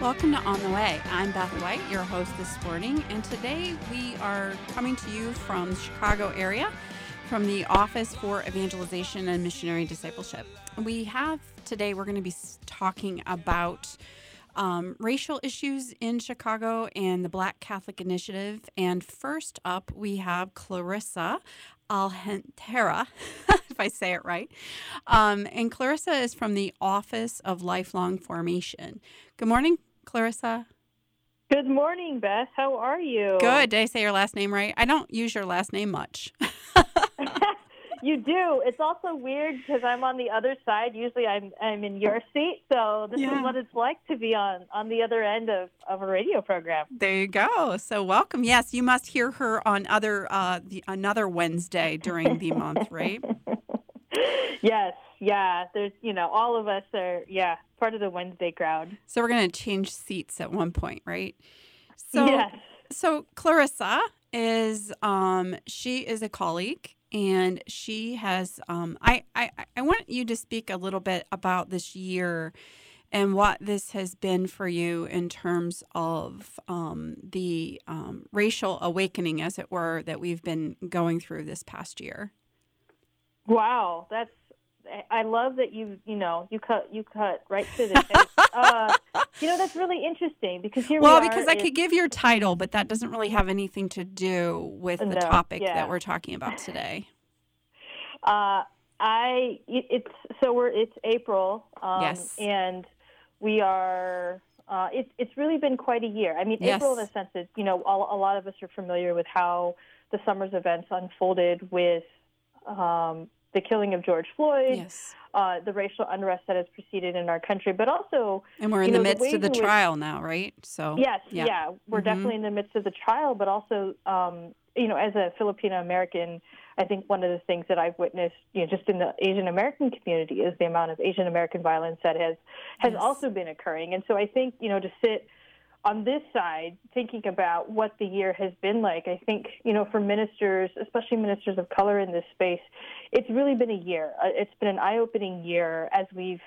Welcome to On the Way. I'm Beth White, your host this morning, and today we are coming to you from the Chicago area, from the Office for Evangelization and Missionary Discipleship. We're going to be talking about racial issues in Chicago and the Black Catholic Initiative. And first up, we have Clarissa Alhentera, if I say it right. And Clarissa is from the Office of Lifelong Formation. Good morning, Clarissa. Good morning, Beth. How are you? Good. Did I say your last name right? I don't use your last name much. You do. It's also weird because I'm on the other side. Usually I'm in your seat, so this is what it's like to be on the other end of a radio program. There you go. So welcome. Yes, you must hear her on another Wednesday during the month, right? Yes. Yeah, there's, all of us are, part of the Wednesday crowd. So we're going to change seats at one point, right? So, yes. So Clarissa is, she is a colleague, and she has, I want you to speak a little bit about this year and what this has been for you in terms of the racial awakening, as it were, that we've been going through this past year. Wow, I love that you cut right to the chase. That's really interesting because I could give your title, but that doesn't really have anything to do with the topic that we're talking about today. It's April. Yes. And we are. It's really been quite a year. I mean, yes. April in a sense is a lot of us are familiar with how the summer's events unfolded with. The killing of George Floyd, yes. The racial unrest that has proceeded in our country, but also... And we're in the midst of the trial now, right? So yes, we're definitely in the midst of the trial, but also, as a Filipino American, I think one of the things that I've witnessed, just in the Asian American community is the amount of Asian American violence that has also been occurring. And so I think, to sit on this side, thinking about what the year has been like, I think, for ministers, especially ministers of color in this space, it's really been a year. It's been an eye-opening year as we've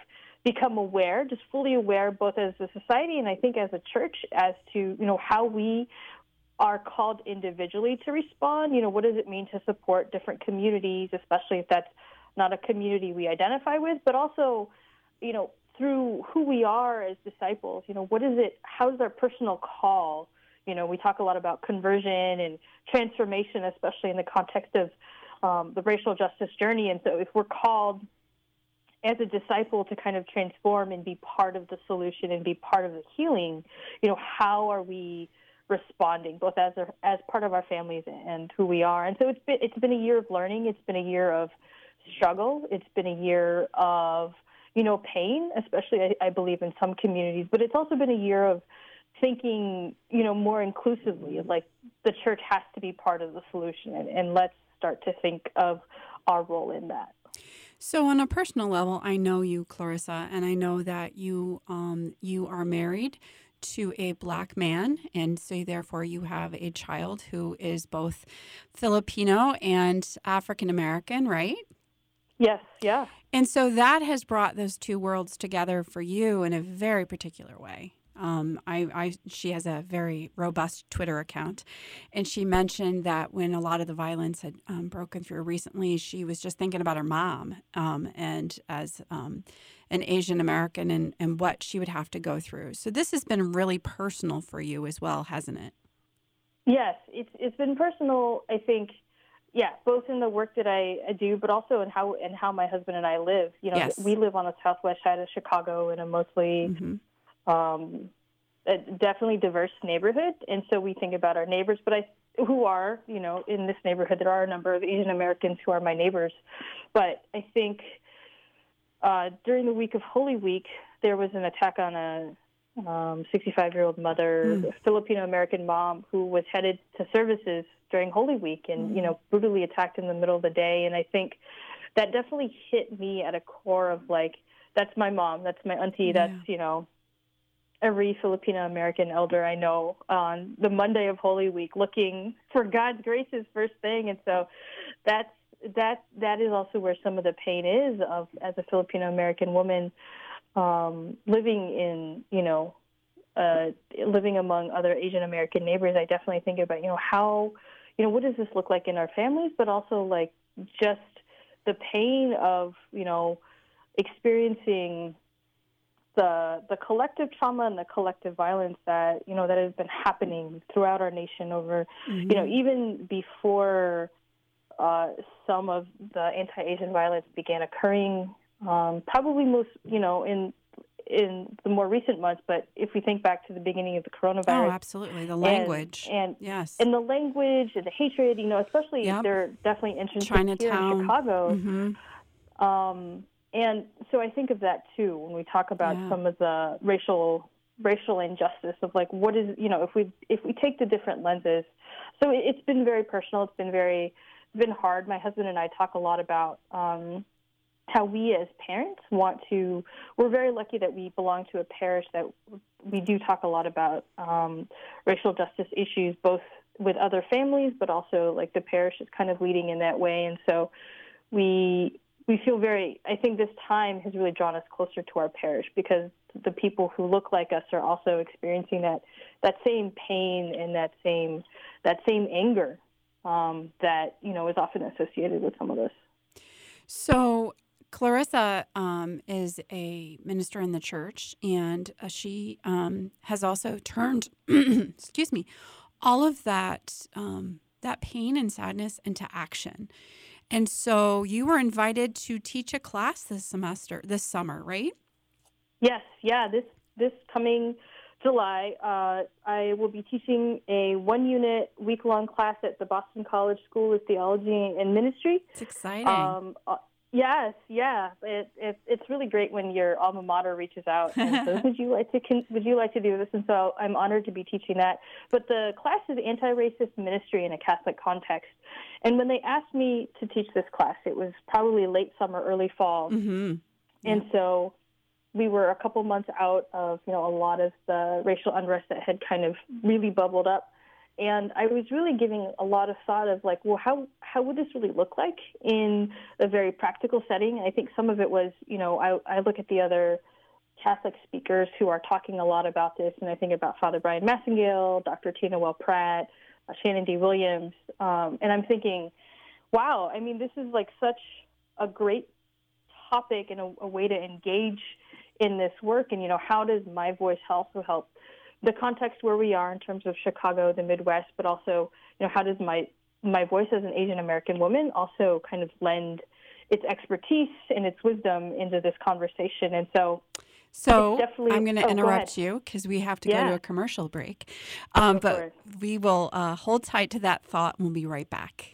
become aware, just fully aware, both as a society and I think as a church, as to, how we are called individually to respond. What does it mean to support different communities, especially if that's not a community we identify with, but also, through who we are as disciples, what is it? How's our personal call? We talk a lot about conversion and transformation, especially in the context of the racial justice journey. And so if we're called as a disciple to kind of transform and be part of the solution and be part of the healing, how are we responding both as part of our families and who we are? And so it's been a year of learning. It's been a year of struggle. It's been a year of pain, especially I believe in some communities, but it's also been a year of thinking, more inclusively, like the church has to be part of the solution and let's start to think of our role in that. So on a personal level, I know you, Clarissa, and I know that you you are married to a black man, and so therefore you have a child who is both Filipino and African American, right? Yes, yeah. And so that has brought those two worlds together for you in a very particular way. She has a very robust Twitter account, and she mentioned that when a lot of the violence had broken through recently, she was just thinking about her mom and as an Asian American and what she would have to go through. So this has been really personal for you as well, hasn't it? Yes, it's been personal, I think. Yeah, both in the work that I do, but also in how my husband and I live. We live on the southwest side of Chicago in a mostly a definitely diverse neighborhood, and so we think about our neighbors, but who are, you know, in this neighborhood, there are a number of Asian Americans who are my neighbors. But I think during the week of Holy Week, there was an attack on a 65-year-old mother, a Filipino American mom, who was headed to services during Holy Week and, you know, brutally attacked in the middle of the day. And I think that definitely hit me at a core of, like, that's my mom, that's my auntie, that's, you know, every Filipino American elder I know on the Monday of Holy Week looking for God's grace's first thing. And so that is also where some of the pain is of, as a Filipino American woman, living in, you know, living among other Asian American neighbors. I definitely think about, you know, how, you know, what does this look like in our families, but also like just the pain of, you know, experiencing the collective trauma and the collective violence that, you know, that has been happening throughout our nation over, you know, even before some of the anti-Asian violence began occurring, probably most, you know, in the more recent months. But if we think back to the beginning of the coronavirus. Oh, absolutely. The language. And the language and the hatred, you know, especially if they're definitely interested Chinatown. Here in Chicago. And so I think of that, too, when we talk about some of the racial injustice of, like, what is, you know, if we take the different lenses. So it's been very personal. It's been hard. My husband and I talk a lot about how we as parents we're very lucky that we belong to a parish that we do talk a lot about racial justice issues, both with other families, but also, like, the parish is kind of leading in that way. And so we feel I think this time has really drawn us closer to our parish because the people who look like us are also experiencing that same pain and that same anger that, you know, is often associated with some of this. So Clarissa is a minister in the church, and she has also turned, excuse me, all of that pain and sadness into action. And so you were invited to teach a class this summer, right? Yes. Yeah. This coming July, I will be teaching a one-unit week-long class at the Boston College School of Theology and Ministry. It's exciting. Yes. Yeah. It's really great when your alma mater reaches out and says, would you like to do this? And so I'm honored to be teaching that. But the class is anti-racist ministry in a Catholic context. And when they asked me to teach this class, it was probably late summer, early fall. And so we were a couple months out of, you know, a lot of the racial unrest that had kind of really bubbled up. And I was really giving a lot of thought of, like, well, how would this really look like in a very practical setting? And I think some of it was, you know, I look at the other Catholic speakers who are talking a lot about this, and I think about Father Brian Massingale, Dr. Tina Well Pratt, Shannon D. Williams, and I'm thinking, wow, I mean, this is, like, such a great topic and a way to engage in this work. And, you know, how does my voice also help the context where we are in terms of Chicago, the Midwest, but also, you know, how does my voice as an Asian American woman also kind of lend its expertise and its wisdom into this conversation? And so I'm going to interrupt you because we have to go to a commercial break, but we will hold tight to that thought and we'll be right back.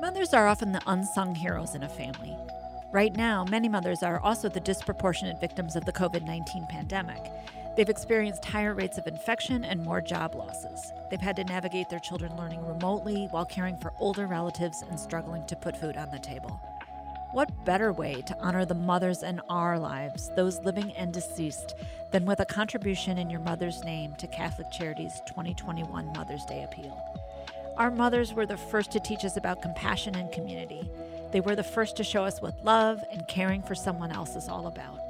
Mothers are often the unsung heroes in a family. Right now, many mothers are also the disproportionate victims of the COVID-19 pandemic. They've experienced higher rates of infection and more job losses. They've had to navigate their children learning remotely while caring for older relatives and struggling to put food on the table. What better way to honor the mothers in our lives, those living and deceased, than with a contribution in your mother's name to Catholic Charities' 2021 Mother's Day Appeal? Our mothers were the first to teach us about compassion and community. They were the first to show us what love and caring for someone else is all about.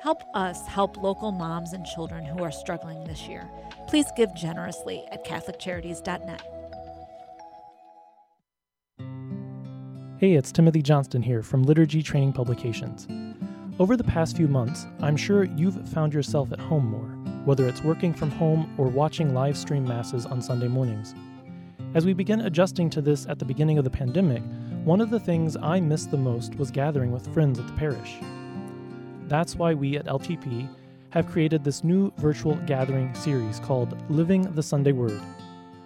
Help us help local moms and children who are struggling this year. Please give generously at catholiccharities.net. Hey, it's Timothy Johnston here from Liturgy Training Publications. Over the past few months, I'm sure you've found yourself at home more, whether it's working from home or watching live stream masses on Sunday mornings. As we began adjusting to this at the beginning of the pandemic, one of the things I missed the most was gathering with friends at the parish. That's why we at LTP have created this new virtual gathering series called Living the Sunday Word.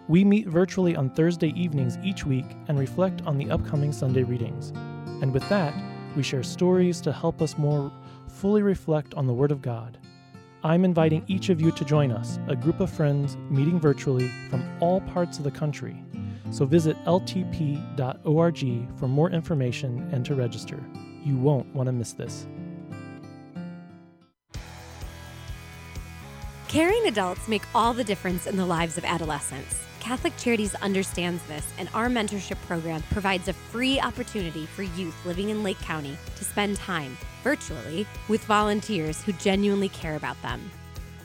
We meet virtually on Thursday evenings each week and reflect on the upcoming Sunday readings. And with that, we share stories to help us more fully reflect on the Word of God. I'm inviting each of you to join us, a group of friends meeting virtually from all parts of the country. So visit ltp.org for more information and to register. You won't want to miss this. Caring adults make all the difference in the lives of adolescents. Catholic Charities understands this, and our mentorship program provides a free opportunity for youth living in Lake County to spend time, virtually, with volunteers who genuinely care about them.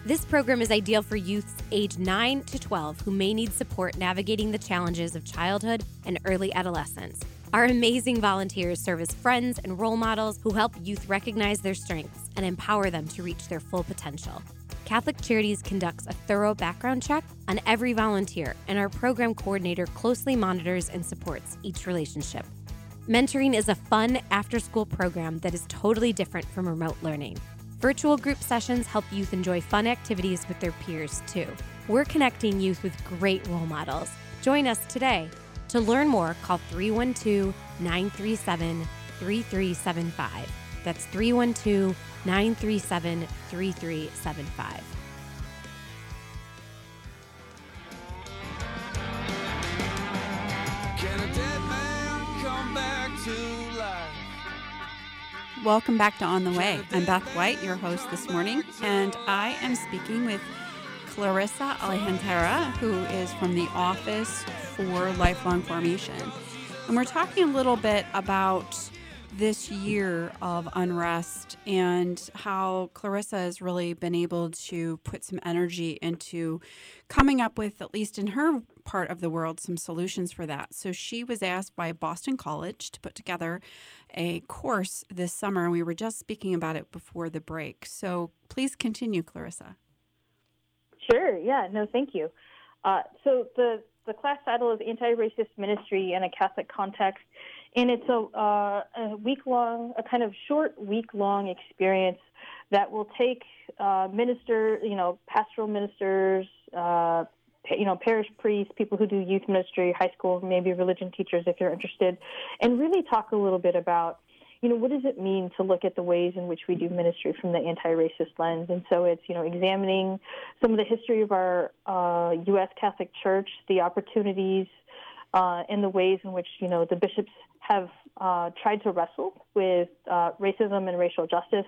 This program is ideal for youths age 9 to 12 who may need support navigating the challenges of childhood and early adolescence. Our amazing volunteers serve as friends and role models who help youth recognize their strengths and empower them to reach their full potential. Catholic Charities conducts a thorough background check on every volunteer, and our program coordinator closely monitors and supports each relationship. Mentoring is a fun after-school program that is totally different from remote learning. Virtual group sessions help youth enjoy fun activities with their peers, too. We're connecting youth with great role models. Join us today. To learn more, call 312-937-3375. That's 312-937-3375. Can a dead man come back to life? Welcome back to On the Way. I'm Beth White, your host this morning, and I am speaking with Clarissa Alhentera, who is from the Office for Lifelong Formation. And we're talking a little bit about this year of unrest and how Clarissa has really been able to put some energy into coming up with, at least in her part of the world, some solutions for that. So she was asked by Boston College to put together a course this summer, and we were just speaking about it before the break. So please continue, Clarissa. Sure. Yeah. No, thank you. So the class title is Anti-Racist Ministry in a Catholic Context. And it's a week-long, a kind of short week-long experience that will take pastoral ministers, parish priests, people who do youth ministry, high school, maybe religion teachers if you're interested, and really talk a little bit about, what does it mean to look at the ways in which we do ministry from the anti-racist lens? And so it's, examining some of the history of our U.S. Catholic Church, the opportunities, and the ways in which, the bishops have tried to wrestle with racism and racial justice.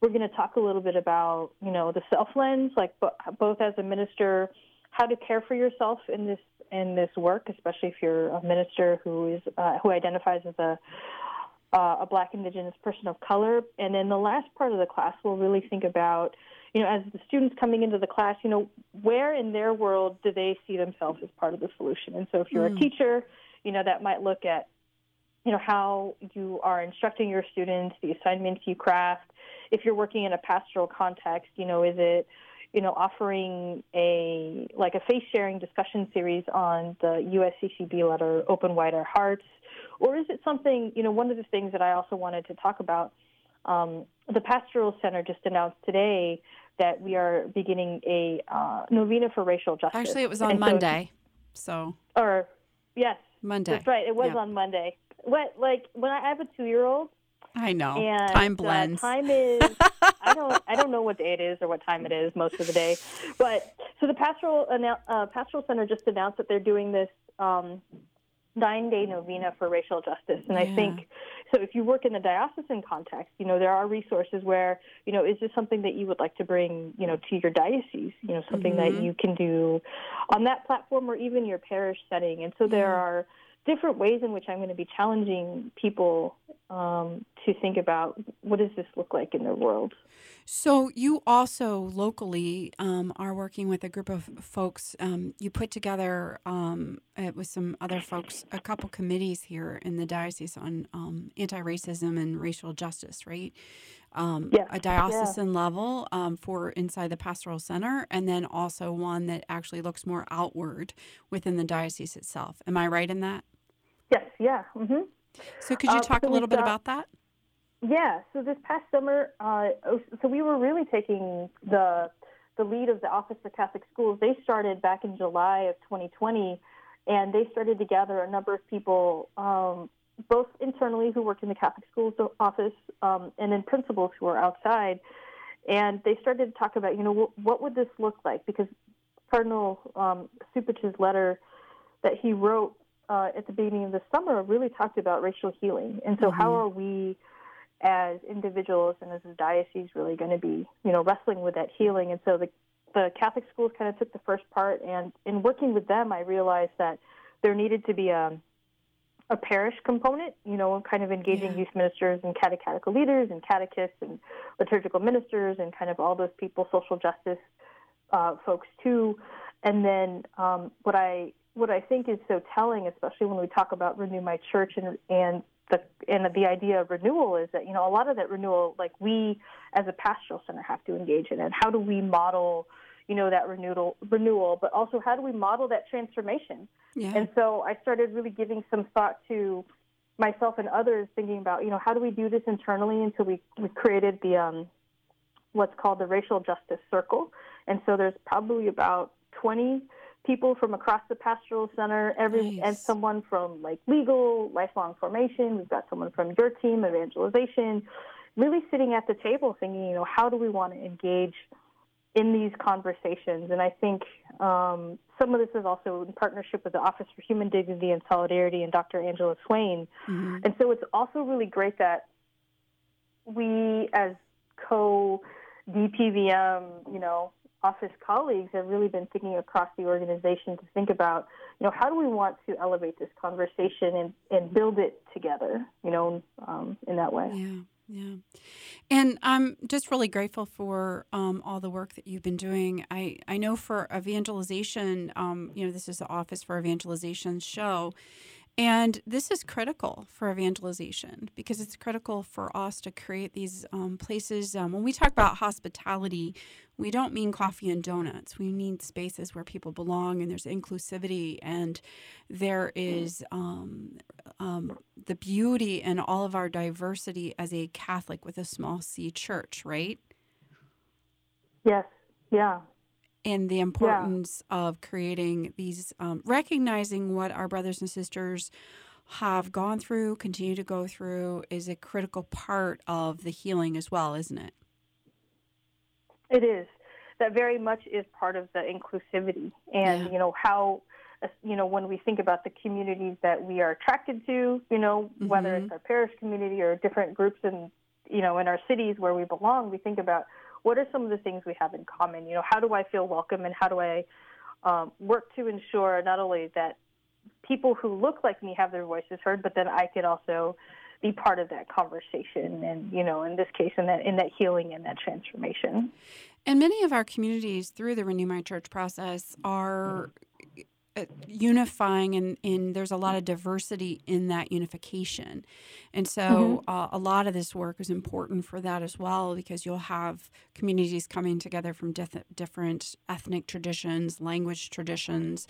We're going to talk a little bit about, the self-lens, like both as a minister, how to care for yourself in this work, especially if you're a minister who identifies as a Black, Indigenous person of color. And then the last part of the class, we'll really think about, as the students coming into the class, where in their world do they see themselves as part of the solution? And so if you're a teacher, that might look at, how you are instructing your students, the assignments you craft. If you're working in a pastoral context, is it, offering a face-sharing discussion series on the USCCB letter, Open Wide Our Hearts? Or is it something, one of the things that I also wanted to talk about, the Pastoral Center just announced today that we are beginning a novena for racial justice. Actually, it was on Monday. Monday. That's right. It was on Monday. When I have a 2-year-old. I know. And time blends. Time is, I don't know what day it is or what time it is most of the day. But so the Pastoral Center just announced that they're doing this 9-day novena for racial justice. And I think, so if you work in the diocesan context, there are resources where, is this something that you would like to bring, to your diocese, something that you can do on that platform or even your parish setting. And so there are different ways in which I'm going to be challenging people to think about what does this look like in their world. So you also locally are working with a group of folks. You put together with some other folks a couple committees here in the diocese on anti-racism and racial justice, right? Yes. A diocesan level for inside the pastoral center, and then also one that actually looks more outward within the diocese itself. Am I right in that? Yes, yeah. Mm-hmm. So could you talk a little bit about that? Yeah, so this past summer, so we were really taking the lead of the Office for Catholic Schools. They started back in July of 2020, and they started to gather a number of people, both internally who work in the Catholic Schools Office and then principals who are outside. And they started to talk about, you know, what would this look like? Because Cardinal Supich's letter that he wrote at the beginning of the summer really talked about racial healing. And so how are we as individuals and as a diocese really going to be, you know, wrestling with that healing? And so the Catholic schools kind of took the first part. And in working with them, I realized that there needed to be a parish component, you know, kind of engaging youth ministers and catechetical leaders and catechists and liturgical ministers and kind of all those people, social justice folks too. And then what I think is so telling, especially when we talk about Renew My Church and the idea of renewal, is that, you know, a lot of that renewal, like we as a pastoral center have to engage in, and how do we model, you know, that renewal, but also how do we model that transformation? Yeah. And so I started really giving some thought to myself and others, thinking about, you know, how do we do this internally? And so we created the what's called the Racial Justice Circle. And so there's probably about 20 people from across the pastoral center, and someone from like legal, lifelong formation. We've got someone from your team, evangelization, really sitting at the table thinking, you know, how do we want to engage in these conversations? And I think some of this is also in partnership with the Office for Human Dignity and Solidarity and Dr. Angela Swain. Mm-hmm. And so it's also really great that we as co-DPVM, you know, office colleagues have really been thinking across the organization to think about, you know, how do we want to elevate this conversation and build it together, you know, in that way. Yeah. And I'm just really grateful for all the work that you've been doing. I know for evangelization, you know, this is the Office for Evangelization show, and this is critical for evangelization because it's critical for us to create these places. When we talk about hospitality, we don't mean coffee and donuts. We mean spaces where people belong, and there's inclusivity, and there is the beauty in all of our diversity as a Catholic with a small C church, right? Yes, yeah. And the importance of creating these, recognizing what our brothers and sisters have gone through, continue to go through, is a critical part of the healing as well, isn't it? It is. That very much is part of the inclusivity. And, you know, how, you know, when we think about the communities that we are attracted to, you know, whether it's our parish community or different groups in, you know, in our cities where we belong, we think about, what are some of the things we have in common? You know, how do I feel welcome, and how do I work to ensure not only that people who look like me have their voices heard, but that I could also be part of that conversation and, you know, in this case, in that healing and that transformation. And many of our communities through the Renew My Church process are unifying, and there's a lot of diversity in that unification. And so a lot of this work is important for that as well, because you'll have communities coming together from different ethnic traditions, language traditions,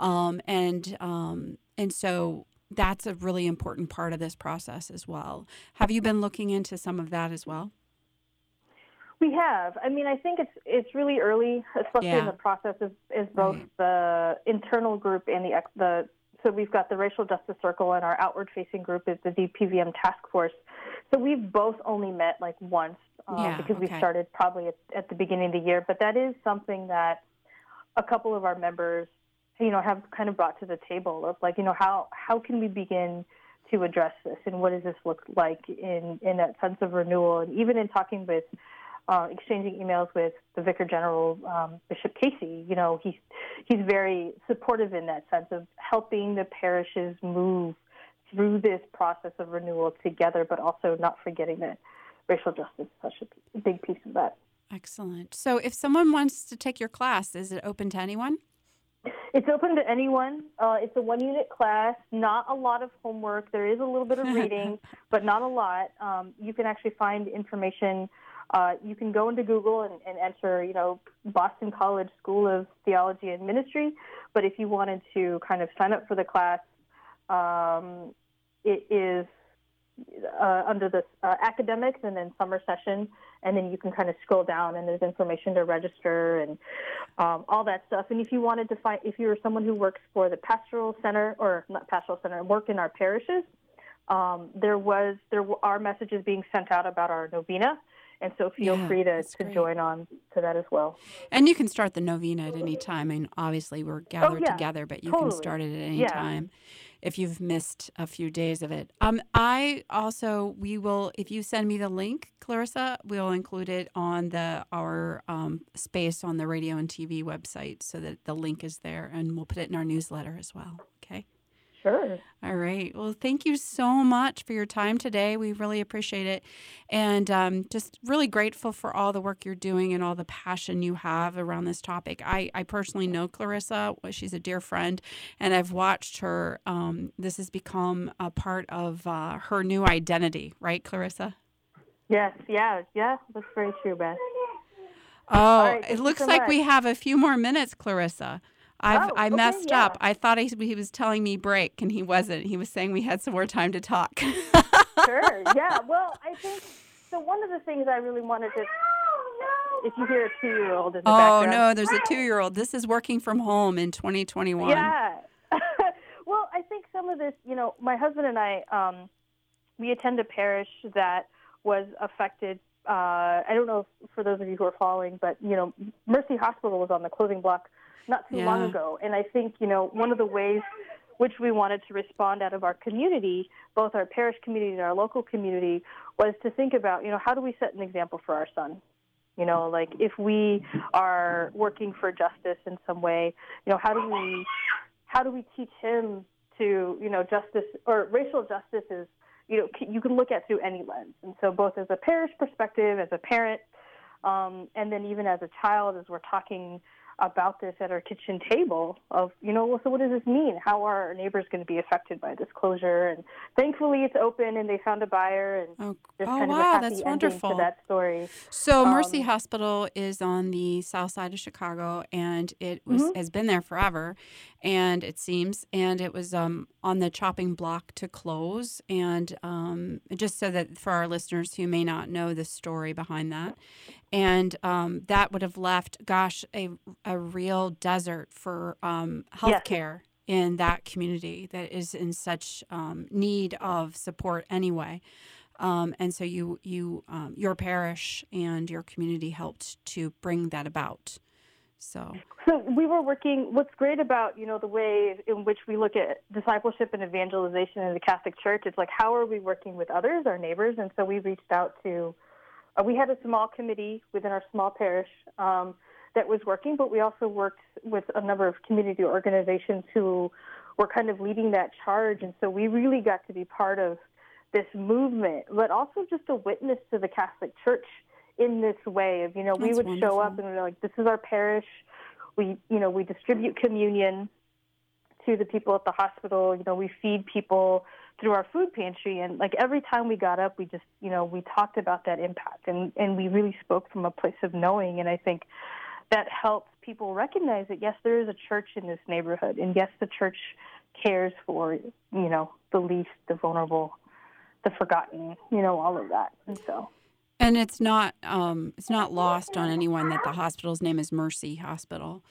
and so that's a really important part of this process as well. Have you been looking into some of that as well? We have. I mean, I think it's really early, especially in the process of both the internal group and the so we've got the Racial Justice Circle, and our outward-facing group is the DPVM Task Force. So we've both only met like once because we started probably at the beginning of the year. But that is something that a couple of our members, you know, have kind of brought to the table of like, you know, how can we begin to address this, and what does this look like in that sense of renewal? And even in talking with exchanging emails with the Vicar General, Bishop Casey. You know, he's very supportive in that sense of helping the parishes move through this process of renewal together, but also not forgetting that racial justice is such a big piece of that. Excellent. So if someone wants to take your class, is it open to anyone? It's open to anyone. It's a one-unit class, not a lot of homework. There is a little bit of reading, but not a lot. You can actually find information. You can go into Google and enter, you know, Boston College School of Theology and Ministry. But if you wanted to kind of sign up for the class, it is under the academics and then summer session, and then you can kind of scroll down and there's information to register and all that stuff. And if you wanted to find, if you're someone who works for the pastoral center, or not pastoral center, work in our parishes, there are messages being sent out about our novena. And so feel free to join on to that as well. And you can start the novena at any time. I mean, obviously we're gathered together, but you can start it at any time if you've missed a few days of it. We will, if you send me the link, Clarissa, we'll include it on our space on the radio and TV website so that the link is there, and we'll put it in our newsletter as well. Okay. Sure. All right. Well, thank you so much for your time today. We really appreciate it. And just really grateful for all the work you're doing and all the passion you have around this topic. I personally know Clarissa. She's a dear friend, and I've watched her. This has become a part of her new identity, right, Clarissa? Yes. Yeah. Yeah. That's very true, Beth. Oh, right, it looks like we have a few more minutes, Clarissa. I messed up. I thought he was telling me break, and he wasn't. He was saying we had some more time to talk. Sure, yeah. Well, I think, so one of the things I really wanted to, if you hear a 2-year-old in the background. Oh, no, there's a 2-year-old. This is working from home in 2021. Yeah. Well, I think some of this, you know, my husband and I, we attend a parish that was affected. I don't know if, for those of you who are following, but, you know, Mercy Hospital was on the closing block not too long ago. And I think, you know, one of the ways which we wanted to respond out of our community, both our parish community and our local community, was to think about, you know, how do we set an example for our son? You know, like if we are working for justice in some way, you know, how do we teach him to, you know, justice or racial justice is, you know, you can look at through any lens. And so both as a parish perspective, as a parent, and then even as a child, as we're talking about this at our kitchen table of, you know, well, so what does this mean? How are our neighbors going to be affected by this closure? And thankfully it's open and they found a buyer, and kind of a happy ending to that story. So Mercy Hospital is on the south side of Chicago, and it was, has been there forever, and it seems, and it was on the chopping block to close. And just so that for our listeners who may not know the story behind that, and that would have left, a real desert for healthcare in that community that is in such need of support anyway. And so you your parish and your community helped to bring that about. So we were working. What's great about, you know, the way in which we look at discipleship and evangelization in the Catholic Church, it's like, how are we working with others, our neighbors? And so we reached out to, we had a small committee within our small parish that was working, but we also worked with a number of community organizations who were kind of leading that charge. And so we really got to be part of this movement, but also just a witness to the Catholic Church in this way of, you know, we would show up and we're like, this is our parish. We, you know, we distribute communion to the people at the hospital. You know, we feed people through our food pantry. And like every time we got up, we just, you know, we talked about that impact, and we really spoke from a place of knowing. And I think that helps people recognize that, yes, there is a church in this neighborhood. And yes, the church cares for, you know, the least, the vulnerable, the forgotten, you know, all of that. And so. And it's not lost on anyone that the hospital's name is Mercy Hospital,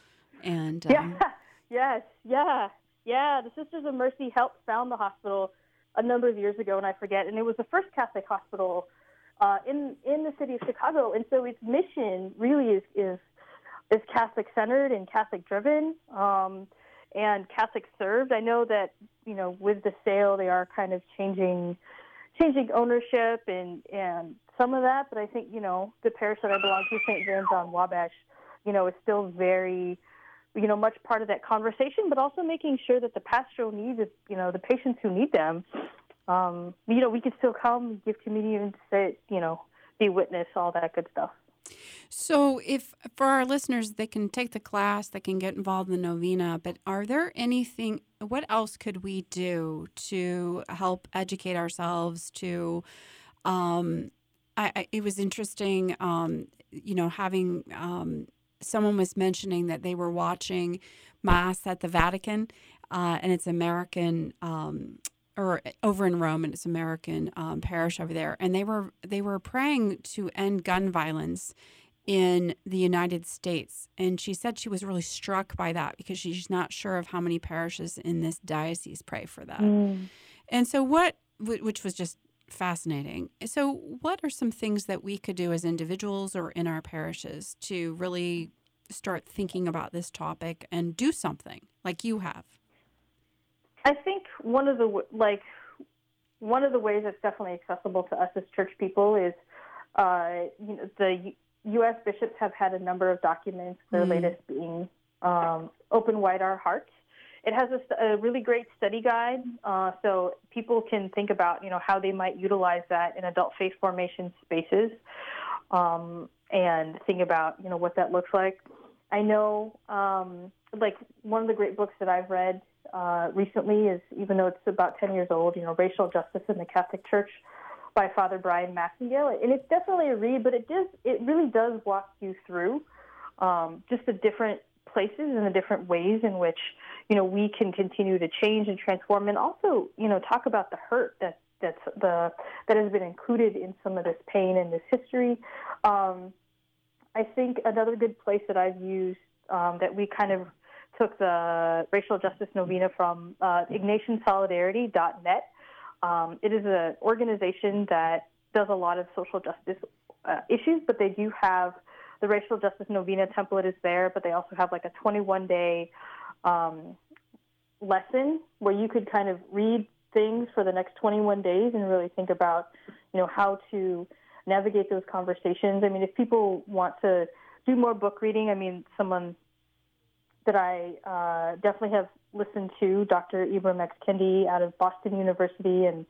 and the Sisters of Mercy helped found the hospital a number of years ago, and I forget, and it was the first Catholic hospital in the city of Chicago, and so its mission really is Catholic centered and Catholic driven, and Catholic served. I know that, you know, with the sale, they are kind of changing ownership and some of that, but I think, you know, the parish that I belong to, St. James on Wabash, you know, is still very, you know, much part of that conversation, but also making sure that the pastoral needs, you know, the patients who need them, you know, we can still come, give communion, and sit, you know, be witness, all that good stuff. So if, for our listeners, they can take the class, they can get involved in the novena, but are there anything, what else could we do to help educate ourselves to, it was interesting, you know, having, someone was mentioning that they were watching Mass at the Vatican, and it's American, or over in Rome, and it's American parish over there, and they were praying to end gun violence in the United States. And she said she was really struck by that because she's not sure of how many parishes in this diocese pray for that. Mm. And so which was just fascinating. So what are some things that we could do as individuals or in our parishes to really start thinking about this topic and do something like you have? I think one of the ways that's definitely accessible to us as church people is, you know, the U.S. bishops have had a number of documents. Their latest being Open Wide Our Hearts. It has a really great study guide, so people can think about, you know, how they might utilize that in adult faith formation spaces, and think about, you know, what that looks like. I know, like one of the great books that I've read recently is, even though it's about 10 years old, you know, Racial Justice in the Catholic Church by Father Brian Massingale. And it's definitely a read, but it really does walk you through just the different places and the different ways in which, you know, we can continue to change and transform, and also, you know, talk about the hurt that has been included in some of this pain and this history. I think another good place that I've used that we kind of took the racial justice novena from IgnatianSolidarity.net. It is an organization that does a lot of social justice issues, but they do have the racial justice novena template is there, but they also have like a 21-day lesson where you could kind of read things for the next 21 days and really think about, you know, how to navigate those conversations. I mean, if people want to do more book reading, I mean, someone that I definitely have listened to, Dr. Ibram X. Kendi out of Boston University, and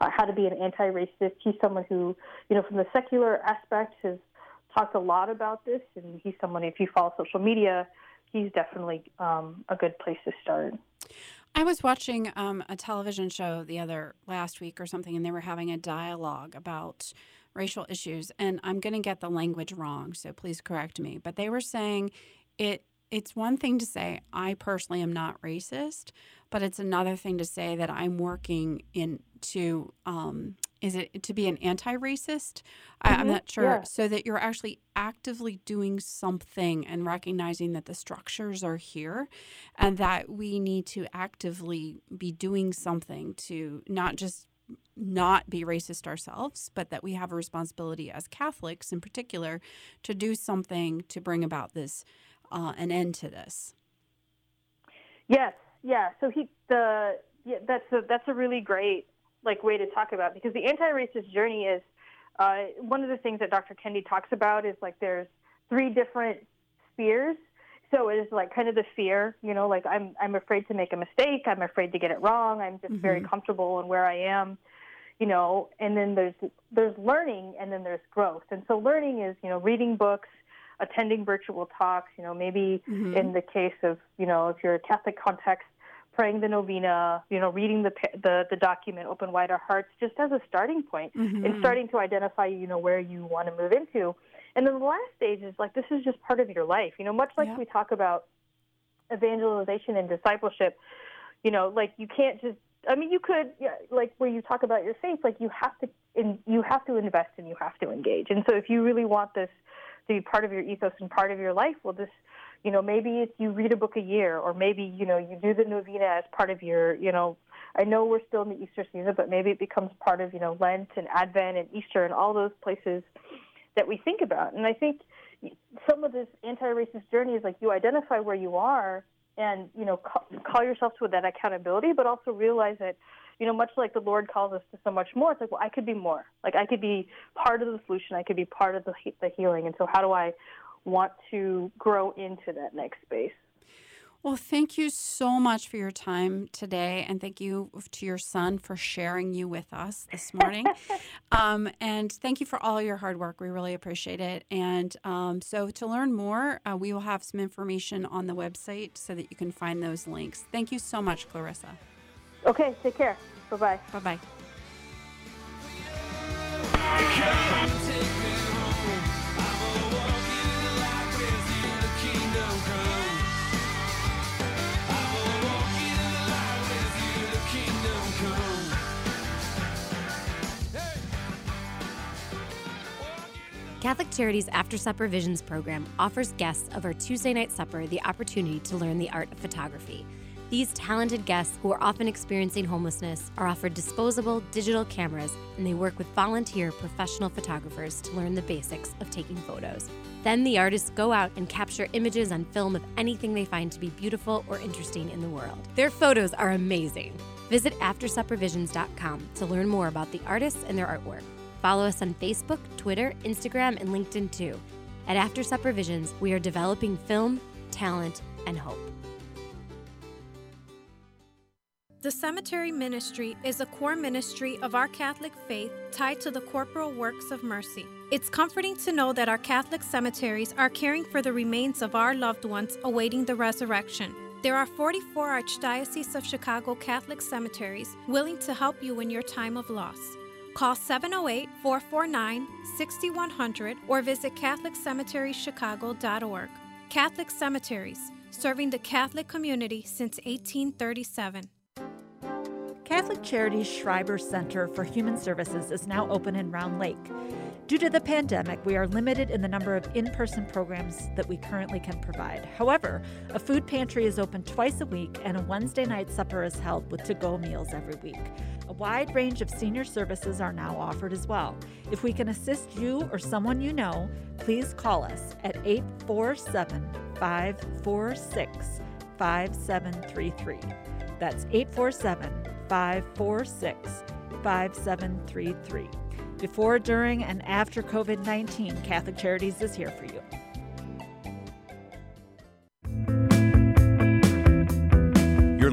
How to Be an Anti-Racist. He's someone who, you know, from the secular aspect has talked a lot about this, and he's someone, if you follow social media, he's definitely a good place to start. I was watching a television show last week or something, and they were having a dialogue about racial issues, and I'm going to get the language wrong, so please correct me, but they were saying it's one thing to say, I personally am not racist, but it's another thing to say that I'm working to be an anti-racist? Mm-hmm. I'm not sure. Yeah. So that you're actually actively doing something and recognizing that the structures are here and that we need to actively be doing something to not just not be racist ourselves, but that we have a responsibility as Catholics in particular to do something to bring about this an end to this. Yes, yeah. So that's a really great like way to talk about, because the anti-racist journey is one of the things that Dr. Kendi talks about is like there's three different spheres. So it is like kind of the fear, you know, like I'm afraid to make a mistake, I'm afraid to get it wrong, I'm just mm-hmm. very comfortable in where I am, you know. And then there's learning, and then there's growth. And so learning is, you know, reading books, attending virtual talks, you know, maybe mm-hmm. in the case of, you know, if you're a Catholic context, praying the novena, you know, reading the document, Open Wide Our Hearts, just as a starting point mm-hmm. and starting to identify, you know, where you want to move into. And then the last stage is like, this is just part of your life, you know, much like yeah. we talk about evangelization and discipleship, you know, like you can't just, I mean, you could, yeah, like where you talk about your faith, like you have to invest and you have to engage. And so if you really want this to be part of your ethos and part of your life, well, this, you know, maybe it's you read a book a year, or maybe, you know, you do the novena as part of your, you know, I know we're still in the Easter season, but maybe it becomes part of, you know, Lent and Advent and Easter and all those places that we think about. And I think some of this anti-racist journey is like you identify where you are and, you know, call yourself to that accountability, but also realize that, you know, much like the Lord calls us to so much more, it's like, well, I could be more. Like, I could be part of the solution. I could be part of the healing. And so how do I want to grow into that next space? Well, thank you so much for your time today, and thank you to your son for sharing you with us this morning. And thank you for all your hard work. We really appreciate it. And so to learn more, we will have some information on the website so that you can find those links. Thank you so much, Clarissa. Okay, take care. Bye-bye. Bye-bye. Catholic Charities' After Supper Visions program offers guests of our Tuesday night supper the opportunity to learn the art of photography. These talented guests, who are often experiencing homelessness, are offered disposable digital cameras, and they work with volunteer professional photographers to learn the basics of taking photos. Then the artists go out and capture images on film of anything they find to be beautiful or interesting in the world. Their photos are amazing. Visit AfterSupperVisions.com to learn more about the artists and their artwork. Follow us on Facebook, Twitter, Instagram, and LinkedIn too. At After Supper Visions, we are developing film, talent, and hope. The cemetery ministry is a core ministry of our Catholic faith tied to the corporal works of mercy. It's comforting to know that our Catholic cemeteries are caring for the remains of our loved ones awaiting the resurrection. There are 44 Archdiocese of Chicago Catholic cemeteries willing to help you in your time of loss. Call 708-449-6100 or visit CatholicCemeteriesChicago.org. Catholic Cemeteries, serving the Catholic community since 1837. Catholic Charities Schreiber Center for Human Services is now open in Round Lake. Due to the pandemic, we are limited in the number of in-person programs that we currently can provide. However, a food pantry is open twice a week, and a Wednesday night supper is held with to-go meals every week. A wide range of senior services are now offered as well. If we can assist you or someone you know, please call us at 847-546-5733. That's 847-546-5733. Before, during, and after COVID-19, Catholic Charities is here for you. You're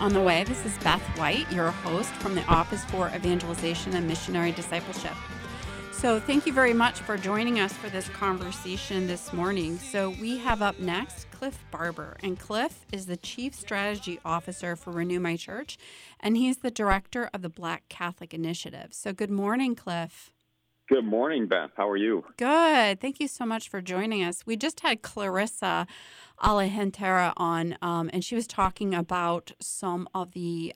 On the Way, this is Beth White, your host from the Office for Evangelization and Missionary Discipleship. So thank you very much for joining us for this conversation this morning. So we have up next Cliff Barber, and Cliff is the Chief Strategy Officer for Renew My Church, and he's the Director of the Black Catholic Initiative. So good morning, Cliff. Good morning, Beth. How are you? Good. Thank you so much for joining us. We just had Clarissa Alhentera on, and she was talking about some of the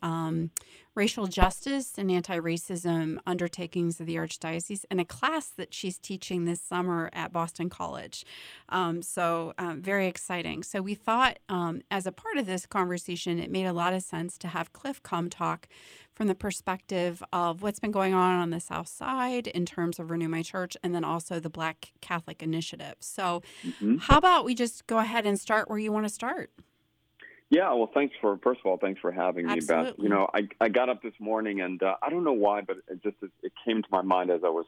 racial justice and anti-racism undertakings of the Archdiocese in a class that she's teaching this summer at Boston College. Very exciting. So we thought, as a part of this conversation, it made a lot of sense to have Cliff come talk from the perspective of what's been going on the South Side in terms of Renew My Church and then also the Black Catholic Initiative. So how about we just go ahead and start where you want to start? Yeah, well, first of all, thanks for having me, Beth. You know, I got up this morning, and I don't know why, but it came to my mind as I was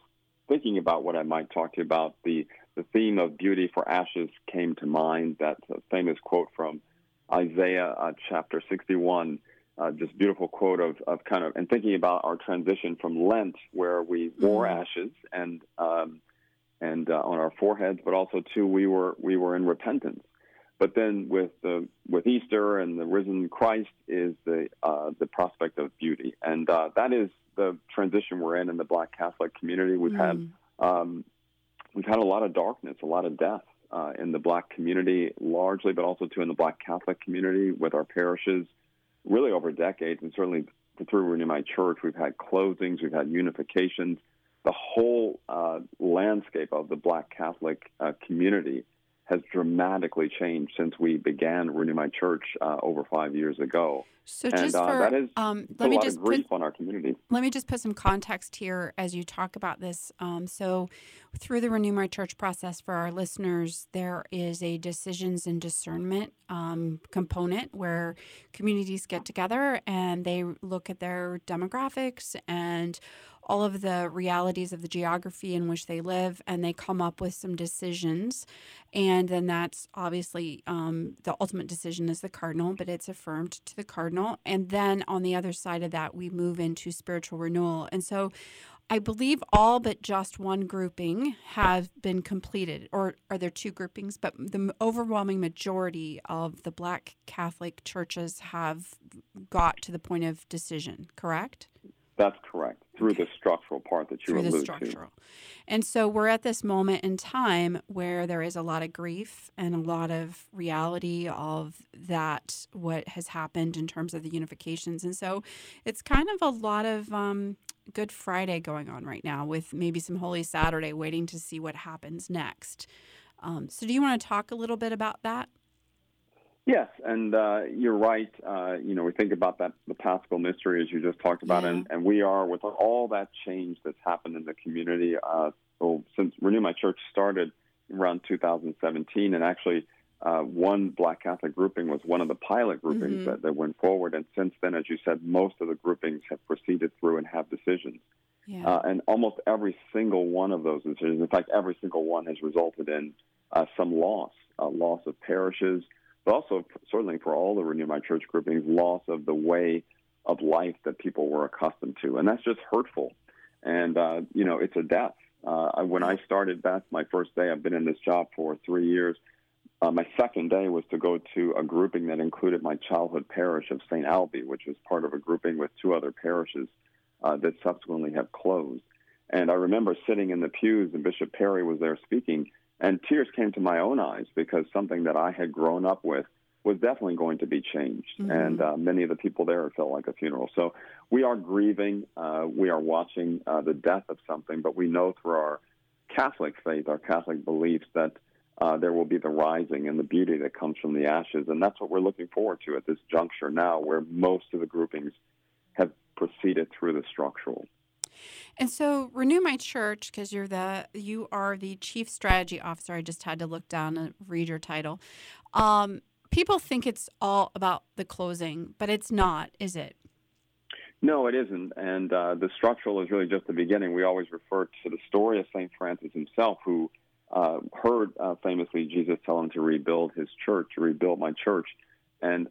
thinking about what I might talk to you about. The theme of beauty for ashes came to mind, that famous quote from Isaiah chapter 61, just beautiful quote of kind of, and thinking about our transition from Lent, where we wore ashes and on our foreheads, but also, too, we were in repentance. But then with Easter and the risen Christ is the prospect of beauty, and that is the transition we're in the Black Catholic community. We've had a lot of darkness, a lot of death in the Black community largely, but also too in the Black Catholic community with our parishes, really over decades, and certainly through Renew My Church, we've had closings, we've had unifications. The whole landscape of the Black Catholic community has dramatically changed since we began Renew My Church over 5 years ago. So just grief on our community. Let me just put some context here as you talk about this. So through the Renew My Church process for our listeners, there is a decisions and discernment component where communities get together and they look at their demographics and all of the realities of the geography in which they live, and they come up with some decisions. And then that's obviously the ultimate decision is the cardinal, but it's affirmed to the cardinal. And then on the other side of that, we move into spiritual renewal. And so I believe all but just one grouping have been completed, or are there two groupings? But the overwhelming majority of the Black Catholic churches have got to the point of decision, correct? That's correct, through the structural part that you allude to. And so we're at this moment in time where there is a lot of grief and a lot of reality of that, what has happened in terms of the unifications. And so it's kind of a lot of Good Friday going on right now with maybe some Holy Saturday waiting to see what happens next. So do you want to talk a little bit about that? Yes, and you're right. You know, we think about that the Paschal mystery as you just talked about, and we are with all that change that's happened in the community. So since Renew My Church started around 2017, and actually one Black Catholic grouping was one of the pilot groupings that went forward, and since then, as you said, most of the groupings have proceeded through and have decisions. Yeah. And almost every single one of those decisions, in fact, every single one has resulted in some loss of parishes, but also certainly for all the Renew My Church groupings, loss of the way of life that people were accustomed to. And that's just hurtful. And, you know, it's a death. When I started back my first day, I've been in this job for 3 years. My second day was to go to a grouping that included my childhood parish of St. Albee, which was part of a grouping with two other parishes that subsequently have closed. And I remember sitting in the pews, and Bishop Perry was there speaking, and tears came to my own eyes because something that I had grown up with was definitely going to be changed. Mm-hmm. And many of the people there, it felt like a funeral. So we are grieving. We are watching the death of something, but we know through our Catholic faith, our Catholic beliefs, that there will be the rising and the beauty that comes from the ashes. And that's what we're looking forward to at this juncture now, where most of the groupings have proceeded through the structural. And so Renew My Church, because you are the Chief Strategy Officer. I just had to look down and read your title. People think it's all about the closing, but it's not, is it? No, it isn't. And the structural is really just the beginning. We always refer to the story of Saint Francis himself, who heard famously Jesus tell him to rebuild his church, to rebuild my church. And,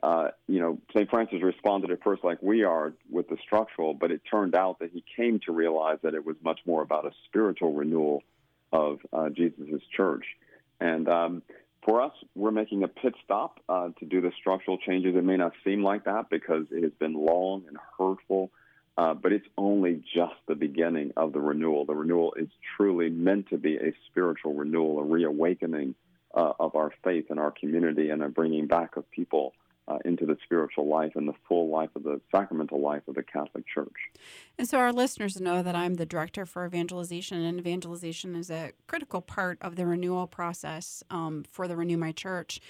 you know, St. Francis responded at first like we are with the structural, but it turned out that he came to realize that it was much more about a spiritual renewal of Jesus' church. And for us, we're making a pit stop to do the structural changes. It may not seem like that because it has been long and hurtful, but it's only just the beginning of the renewal. The renewal is truly meant to be a spiritual renewal, a reawakening of our faith and our community, and a bringing back of people into the spiritual life and the full life of the sacramental life of the Catholic Church. And so our listeners know that I'm the Director for Evangelization, and evangelization is a critical part of the renewal process for the Renew My Church.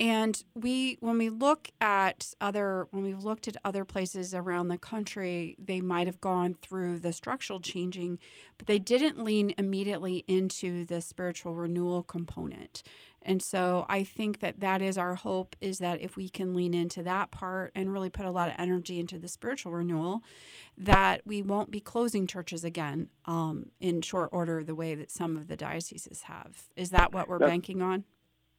And when we've looked at other places around the country, they might have gone through the structural changing, but they didn't lean immediately into the spiritual renewal component. And so I think that is our hope, is that if we can lean into that part and really put a lot of energy into the spiritual renewal, that we won't be closing churches again in short order the way that some of the dioceses have. Is that what we're banking on?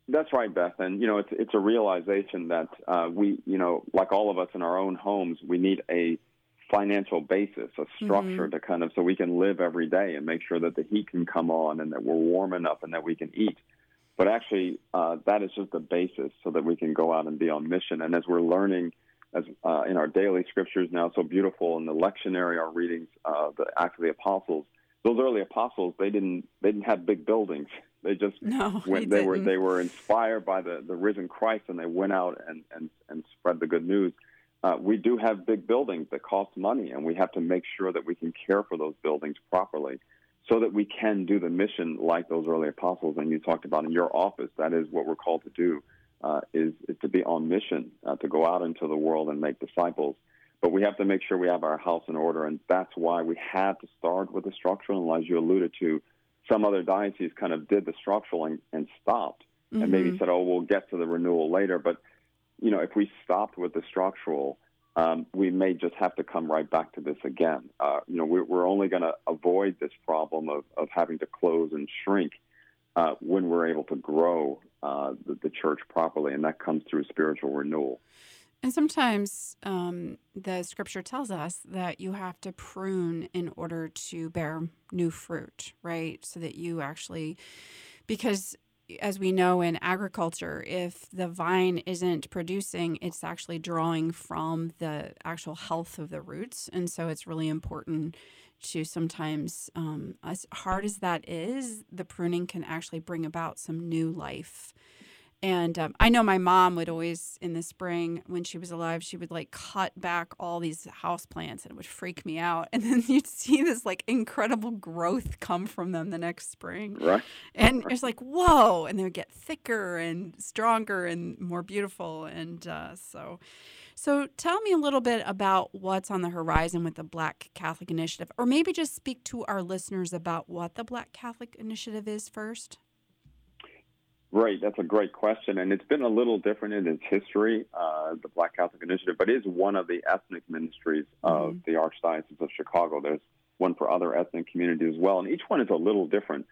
That's right, Beth. And, it's a realization that we, like all of us in our own homes, we need a financial basis, a structure to kind of so we can live every day and make sure that the heat can come on and that we're warm enough and that we can eat. But actually, that is just the basis so that we can go out and be on mission. And as we're learning in our daily scriptures now, so beautiful in the lectionary, our readings, the Acts of the Apostles, those early apostles, they didn't have big buildings. They just were inspired by the risen Christ, and they went out and spread the good news. We do have big buildings that cost money, and we have to make sure that we can care for those buildings properly, so that we can do the mission like those early apostles. And you talked about in your office, that is what we're called to do, is to be on mission, to go out into the world and make disciples. But we have to make sure we have our house in order, and that's why we had to start with the structural. And as you alluded to, some other dioceses kind of did the structural and stopped, and maybe said, oh, we'll get to the renewal later. But, if we stopped with the structural, we may just have to come right back to this again. We're only going to avoid this problem of having to close and shrink when we're able to grow the church properly, and that comes through spiritual renewal. And sometimes the scripture tells us that you have to prune in order to bear new fruit, right? So that you actually, because as we know in agriculture, if the vine isn't producing, it's actually drawing from the actual health of the roots. And so it's really important to sometimes, as hard as that is, the pruning can actually bring about some new life. And I know my mom would always, in the spring when she was alive, she would cut back all these houseplants, and it would freak me out. And then you'd see this incredible growth come from them the next spring. Right. And it's whoa, and they would get thicker and stronger and more beautiful. And so tell me a little bit about what's on the horizon with the Black Catholic Initiative, or maybe just speak to our listeners about what the Black Catholic Initiative is first. Right. That's a great question. And it's been a little different in its history, the Black Catholic Initiative, but is one of the ethnic ministries of the Archdiocese of Chicago. There's one for other ethnic communities as well, and each one is a little different.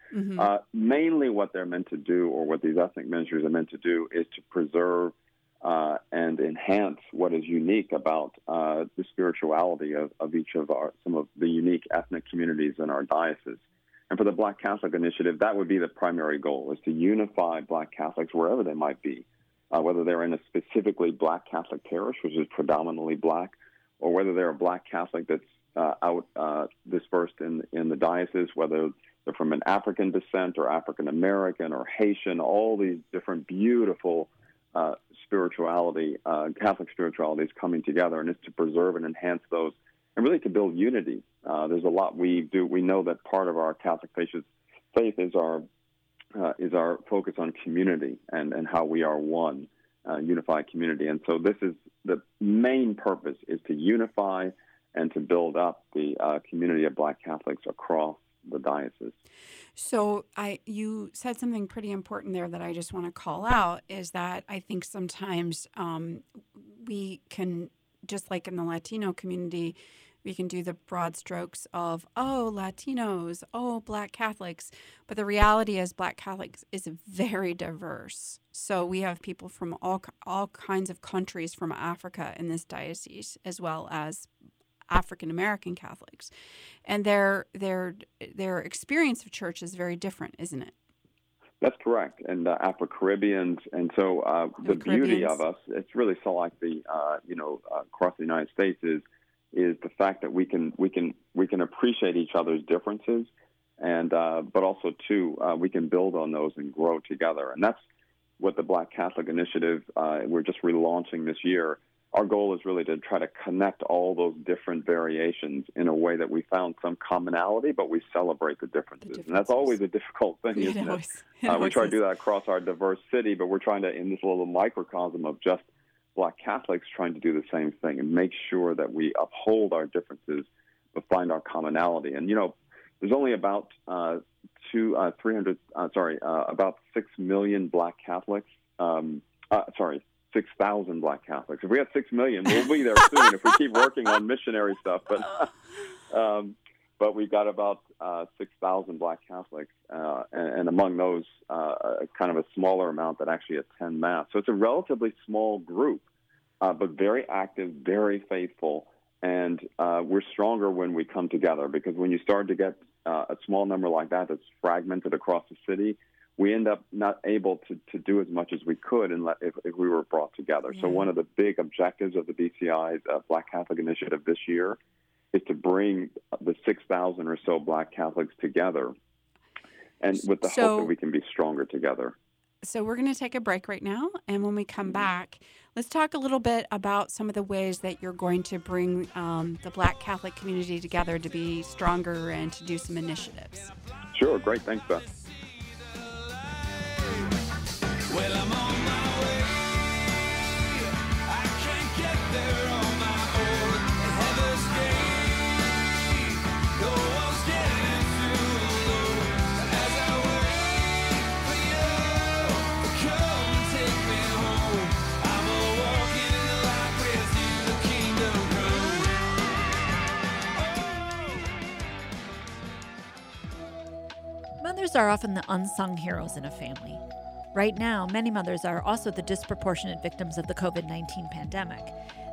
Mainly what they're meant to do, or what these ethnic ministries are meant to do, is to preserve and enhance what is unique about the spirituality of each of some of the unique ethnic communities in our diocese. And for the Black Catholic Initiative, that would be the primary goal, is to unify Black Catholics wherever they might be, whether they're in a specifically Black Catholic parish, which is predominantly Black, or whether they're a Black Catholic that's out dispersed in the diocese, whether they're from an African descent or African American or Haitian, all these different beautiful Catholic spiritualities coming together, and it's to preserve and enhance those, and really to build unity. There's a lot we do. We know that part of our Catholic faith is our focus on community and how we are one, unified community. And so this is the main purpose, is to unify and to build up the community of Black Catholics across the diocese. So you said something pretty important there that I just want to call out, is that I think sometimes we can, just like in the Latino community, we can do the broad strokes of, oh, Latinos, oh, Black Catholics. But the reality is Black Catholics is very diverse. So we have people from all kinds of countries from Africa in this diocese, as well as African American Catholics. And their experience of church is very different, isn't it? That's correct, and Afro-Caribbeans, and so the beauty of us, it's really so like the, across the United States is the fact that we can appreciate each other's differences, and but also, too, we can build on those and grow together. And that's what the Black Catholic Initiative, we're just relaunching this year, our goal is really to try to connect all those different variations in a way that we found some commonality, but we celebrate the differences. And that's always a difficult thing, isn't it? We try to do that across our diverse city, but we're trying to, in this little microcosm of just Black Catholics, trying to do the same thing and make sure that we uphold our differences but find our commonality. And, you know, there's only about 6 million Black Catholics. 6,000 Black Catholics. If we had 6 million, we'll be there soon if we keep working on missionary stuff. But we've got about 6,000 Black Catholics, and among those, kind of a smaller amount that actually attend Mass. So it's a relatively small group, but very active, very faithful, and we're stronger when we come together, because when you start to get a small number like that that's fragmented across the city, we end up not able to do as much as we could if we were brought together. Yeah. So one of the big objectives of the BCI's Black Catholic Initiative this year is to bring the 6,000 or so Black Catholics together, and with the hope that we can be stronger together. So we're going to take a break right now, and when we come back, let's talk a little bit about some of the ways that you're going to bring the Black Catholic community together to be stronger and to do some initiatives. Sure, great. Thanks, Beth. Well, I'm on my way. I can't get there on my own. Heather's gate. No one's getting through alone. As I wait for you to come and take me home, I'm gonna walk in the light with you, the kingdom grows. Oh. Mothers are often the unsung heroes in a family. Right now, many mothers are also the disproportionate victims of the COVID-19 pandemic.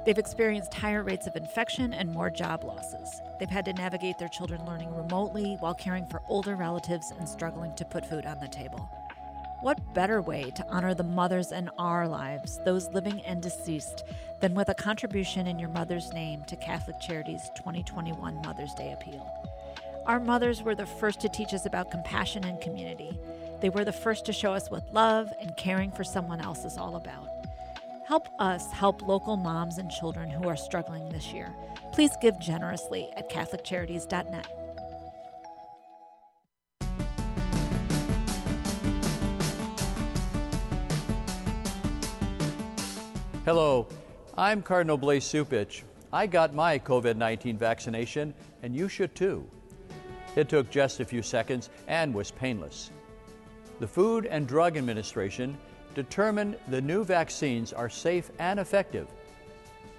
They've experienced higher rates of infection and more job losses. They've had to navigate their children learning remotely while caring for older relatives and struggling to put food on the table. What better way to honor the mothers in our lives, those living and deceased, than with a contribution in your mother's name to Catholic Charities' 2021 Mother's Day Appeal? Our mothers were the first to teach us about compassion and community. They were the first to show us what love and caring for someone else is all about. Help us help local moms and children who are struggling this year. Please give generously at catholiccharities.net. Hello, I'm Cardinal Blaise Supich. I got my COVID-19 vaccination, and you should too. It took just a few seconds and was painless. The Food and Drug Administration determined the new vaccines are safe and effective,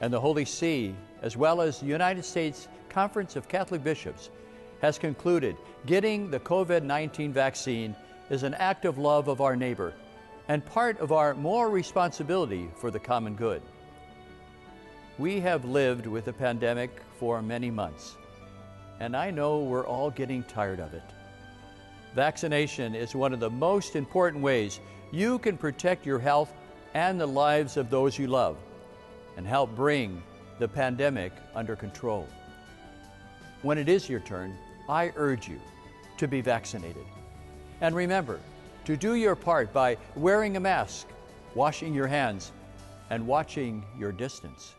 and the Holy See, as well as the United States Conference of Catholic Bishops, has concluded getting the COVID-19 vaccine is an act of love of our neighbor and part of our moral responsibility for the common good. We have lived with the pandemic for many months, and I know we're all getting tired of it. Vaccination is one of the most important ways you can protect your health and the lives of those you love and help bring the pandemic under control. When it is your turn, I urge you to be vaccinated. And remember to do your part by wearing a mask, washing your hands, and watching your distance.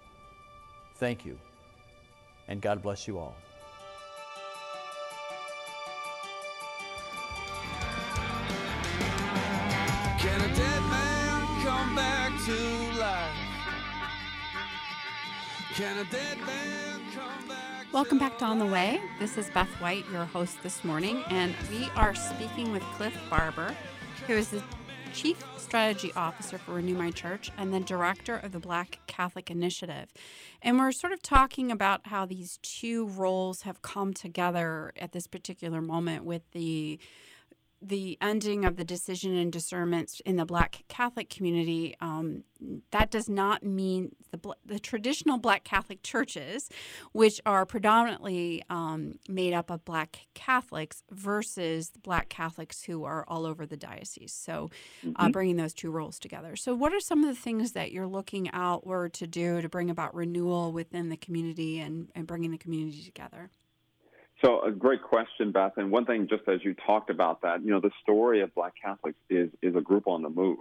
Thank you, and God bless you all. Can a dead man come back to life? Can a dead man come back? Welcome back to On the Way. This is Beth White, your host this morning, and we are speaking with Cliff Barber, who is the Chief Strategy Officer for Renew My Church and the Director of the Black Catholic Initiative. And we're sort of talking about how these two roles have come together at this particular moment with the ending of the decision and discernment in the Black Catholic community. That does not mean the traditional Black Catholic churches, which are predominantly made up of Black Catholics versus Black Catholics who are all over the diocese. So bringing those two roles together. So what are some of the things that you're looking outward to do to bring about renewal within the community and bringing the community together? So a great question, Beth. And one thing, just as you talked about that, you know, the story of Black Catholics is a group on the move.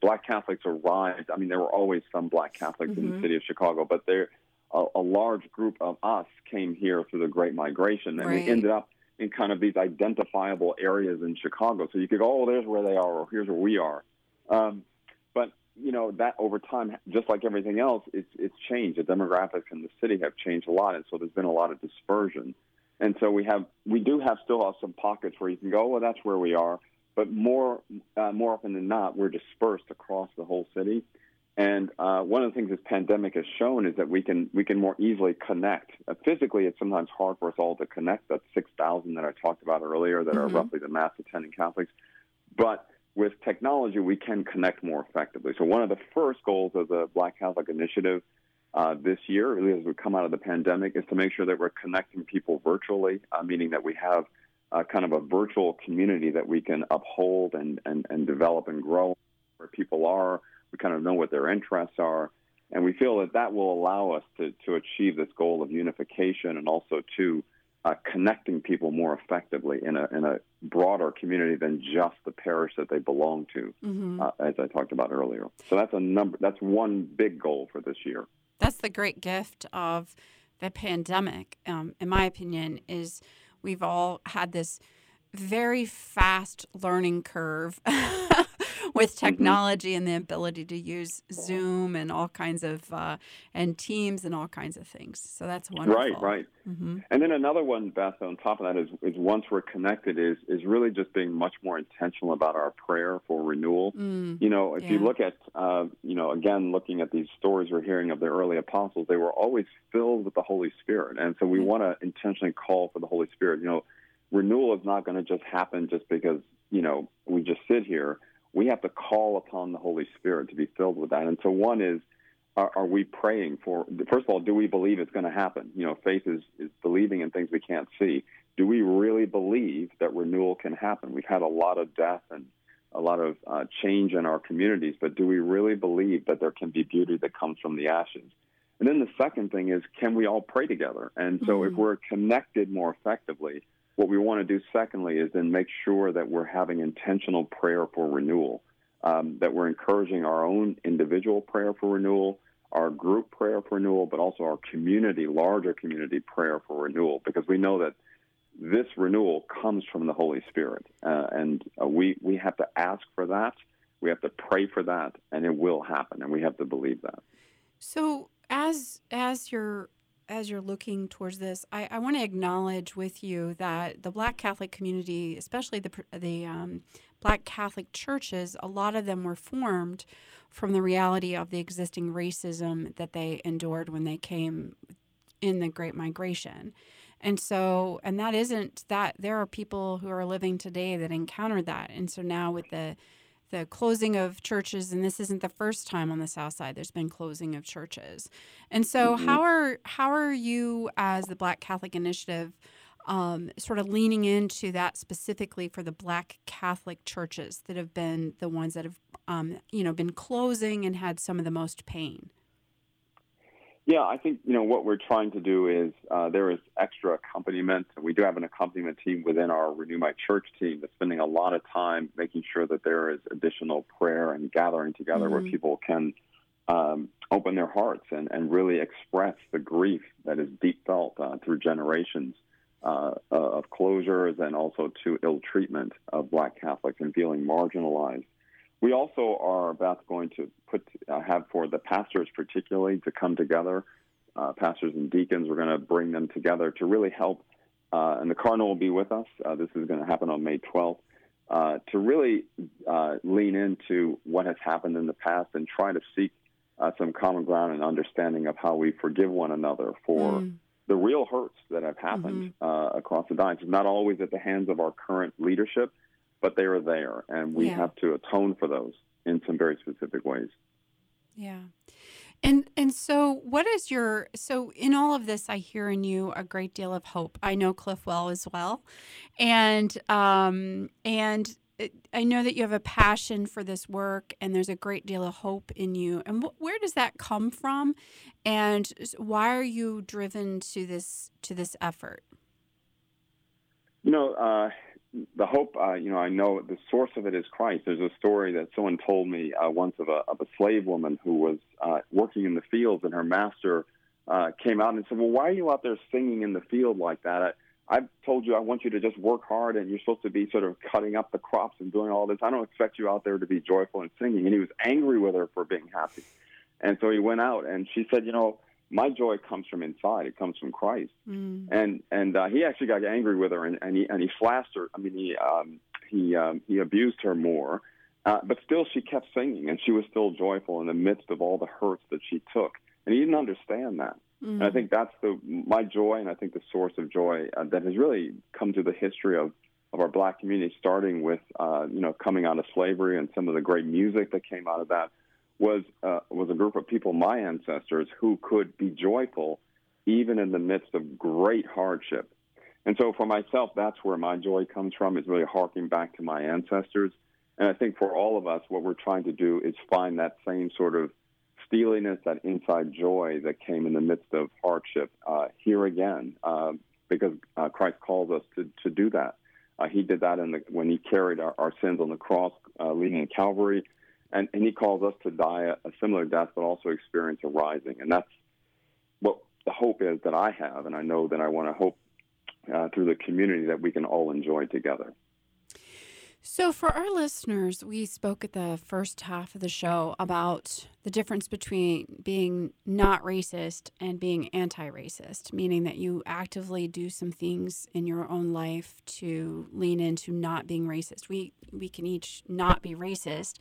Black Catholics arrived. I mean, there were always some Black Catholics in the city of Chicago, but a large group of us came here through the Great Migration. And we ended up in kind of these identifiable areas in Chicago. So you could go, oh, there's where they are, or here's where we are. But, you know, that over time, just like everything else, it's changed. The demographics in the city have changed a lot, and so there's been a lot of dispersion. And so we still have some pockets where you can go, well, that's where we are. But more often than not, we're dispersed across the whole city. And one of the things this pandemic has shown is that we can more easily connect. Physically, it's sometimes hard for us all to connect. That's 6,000 that I talked about earlier that are roughly the mass attending Catholics. But with technology, we can connect more effectively. So one of the first goals of the Black Catholic Initiative this year, really as we come out of the pandemic, is to make sure that we're connecting people virtually, meaning that we have kind of a virtual community that we can uphold and develop and grow where people are. We kind of know what their interests are, and we feel that will allow us to achieve this goal of unification and also to connecting people more effectively in a broader community than just the parish that they belong to, as I talked about earlier. So that's one big goal for this year. That's the great gift of the pandemic, in my opinion, is we've all had this very fast learning curve with technology and the ability to use Zoom and all kinds of and Teams and all kinds of things. So that's wonderful. Right. And then another one, Beth, on top of that is once we're connected is really just being much more intentional about our prayer for renewal. You know, if you look at, again, looking at these stories we're hearing of the early apostles, they were always filled with the Holy Spirit. And so we want to intentionally call for the Holy Spirit. You know, renewal is not going to just happen just because, you know, we just sit here. We have to call upon the Holy Spirit to be filled with that. And so one is, are we praying for, first of all, do we believe it's going to happen? You know, faith is believing in things we can't see. Do we really believe that renewal can happen? We've had a lot of death and a lot of change in our communities, but do we really believe that there can be beauty that comes from the ashes? And then the second thing is, can we all pray together? And so if we're connected more effectively, what we want to do, secondly, is then make sure that we're having intentional prayer for renewal, that we're encouraging our own individual prayer for renewal, our group prayer for renewal, but also our community, larger community prayer for renewal, because we know that this renewal comes from the Holy Spirit, and we have to ask for that, we have to pray for that, and it will happen, and we have to believe that. So as you're looking towards this, I want to acknowledge with you that the Black Catholic community, especially the Black Catholic churches, a lot of them were formed from the reality of the existing racism that they endured when they came in the Great Migration. And so, and that isn't that, there are people who are living today that encountered that. And so now with the closing of churches, and this isn't the first time on the South Side, there's been closing of churches. And so how are you as the Black Catholic Initiative sort of leaning into that specifically for the Black Catholic churches that have been the ones that have, been closing and had some of the most pain? Yeah, I think, you know, what we're trying to do is there is extra accompaniment. We do have an accompaniment team within our Renew My Church team that's spending a lot of time making sure that there is additional prayer and gathering together where people can open their hearts and really express the grief that is deep felt through generations of closures and also to ill treatment of Black Catholics and feeling marginalized. We also are about going to have for the pastors particularly to come together, pastors and deacons. We're going to bring them together to really help, and the cardinal will be with us. This is going to happen on May 12th, to really lean into what has happened in the past and try to seek some common ground and understanding of how we forgive one another for the real hurts that have happened across the diocese. Not always at the hands of our current leadership, but they are there, and we have to atone for those in some very specific ways. Yeah. And so what is so in all of this, I hear in you a great deal of hope. I know Cliff well as well. And I know that you have a passion for this work, and there's a great deal of hope in you. And where does that come from? And why are you driven to this effort? The hope, I know the source of it is Christ. There's a story that someone told me once of a slave woman who was working in the fields, and her master came out and said, "Well, why are you out there singing in the field like that? I've told you I want you to just work hard, and you're supposed to be sort of cutting up the crops and doing all this. I don't expect you out there to be joyful and singing." And he was angry with her for being happy. And so he went out, and she said, "My joy comes from inside. It comes from Christ." Mm. And he actually got angry with her, and he flashed her. He abused her more, but still she kept singing, and she was still joyful in the midst of all the hurts that she took. And he didn't understand that. Mm. And I think that's my joy, and I think the source of joy that has really come to the history of our Black community, starting with coming out of slavery and some of the great music that came out of that. Was a group of people, my ancestors, who could be joyful even in the midst of great hardship. And so for myself, that's where my joy comes from, is really harking back to my ancestors. And I think for all of us, what we're trying to do is find that same sort of steeliness, that inside joy that came in the midst of hardship here again, because Christ calls us to do that. He did that when he carried our sins on the cross, leading at Calvary. And he calls us to die a similar death, but also experience a rising. And that's what the hope is that I have, and I know that I want to hope through the community that we can all enjoy together. So for our listeners, we spoke at the first half of the show about the difference between being not racist and being anti-racist, meaning that you actively do some things in your own life to lean into not being racist. We can each not be racist,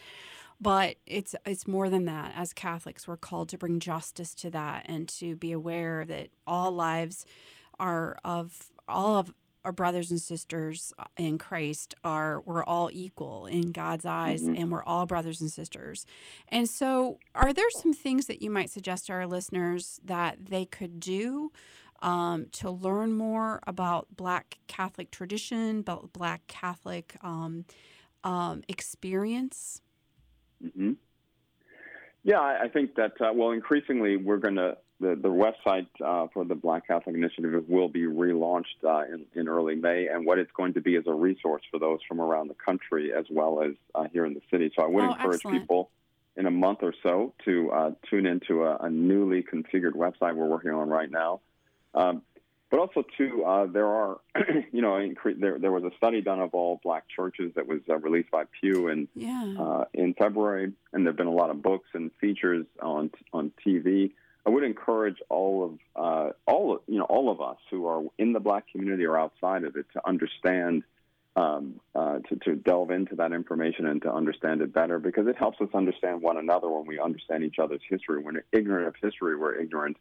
but it's more than that. As Catholics, we're called to bring justice to that and to be aware that all lives of our brothers and sisters in Christ we're all equal in God's eyes, mm-hmm. and we're all brothers and sisters. And so are there some things that you might suggest to our listeners that they could do to learn more about Black Catholic tradition, about Black Catholic experience? Mm-hmm. Yeah, I think that, increasingly we're going to, the website for the Black Catholic Initiative will be relaunched in early May, and what it's going to be is a resource for those from around the country as well as here in the city. So I would encourage people in a month or so to tune into a newly configured website we're working on right now. But also, too, there are, there was a study done of all Black churches that was released by Pew in February, and there have been a lot of books and features on TV. I would encourage all of us who are in the Black community or outside of it to understand, to delve into that information and to understand it better, because it helps us understand one another when we understand each other's history. When we're ignorant of history, we're ignorant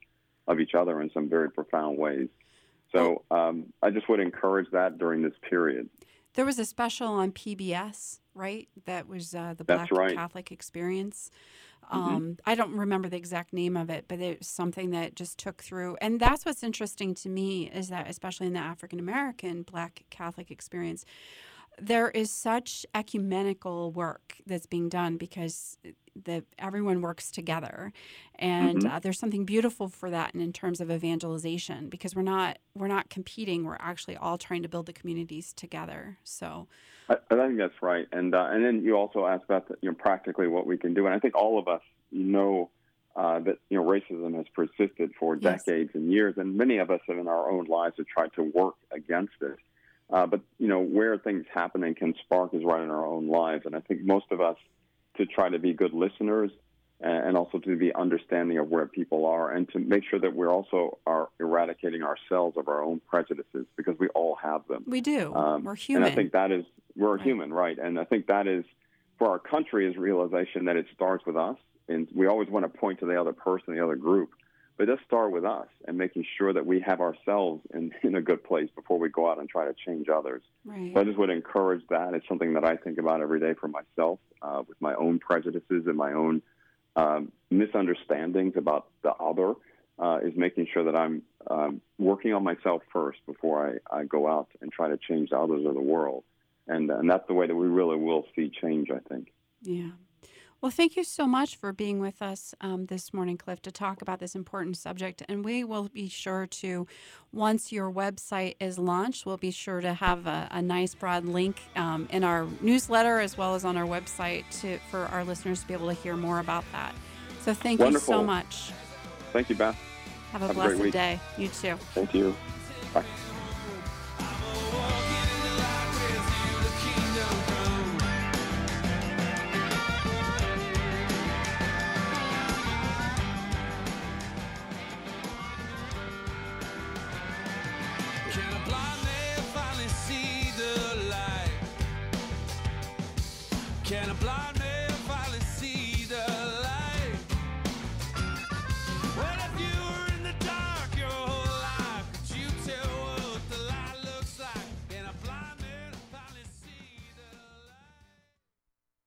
of each other in some very profound ways. So I just would encourage that during this period. There was a special on PBS, right? That was the Black Catholic Experience. I don't remember the exact name of it, but it was something that just took through. And that's what's interesting to me is that, especially in the African American Black Catholic experience, there is such ecumenical work that's being done because everyone works together, and there's something beautiful for that. And in terms of evangelization, because we're not competing, we're actually all trying to build the communities together. So I think that's right. And then you also asked about practically what we can do, and I think all of us that racism has persisted for decades and years, and many of us have in our own lives have tried to work against it. But where things happen and can spark is right in our own lives, and I think most of us, to try to be good listeners and also to be understanding of where people are, and to make sure that we're also are eradicating ourselves of our own prejudices, because we all have them. We do. We're human. And I think that is, we're right. Human, right? And I think that is, for our country, is realization that it starts with us. And we always want to point to the other person, the other group, but it does start with us and making sure that we have ourselves in a good place before we go out and try to change others. Right. So I just would encourage that. It's something that I think about every day for myself. With my own prejudices and my own misunderstandings about the other, is making sure that I'm working on myself first before I go out and try to change the others of the world. And that's the way that we really will see change, I think. Yeah. Well, thank you so much for being with us this morning, Cliff, to talk about this important subject. And we will be sure to, once your website is launched, we'll be sure to have a nice broad link in our newsletter as well as on our website for our listeners to be able to hear more about that. So thank Wonderful. You so much. Thank you, Beth. Have a blessed day. You too. Thank you. Bye. Can a blind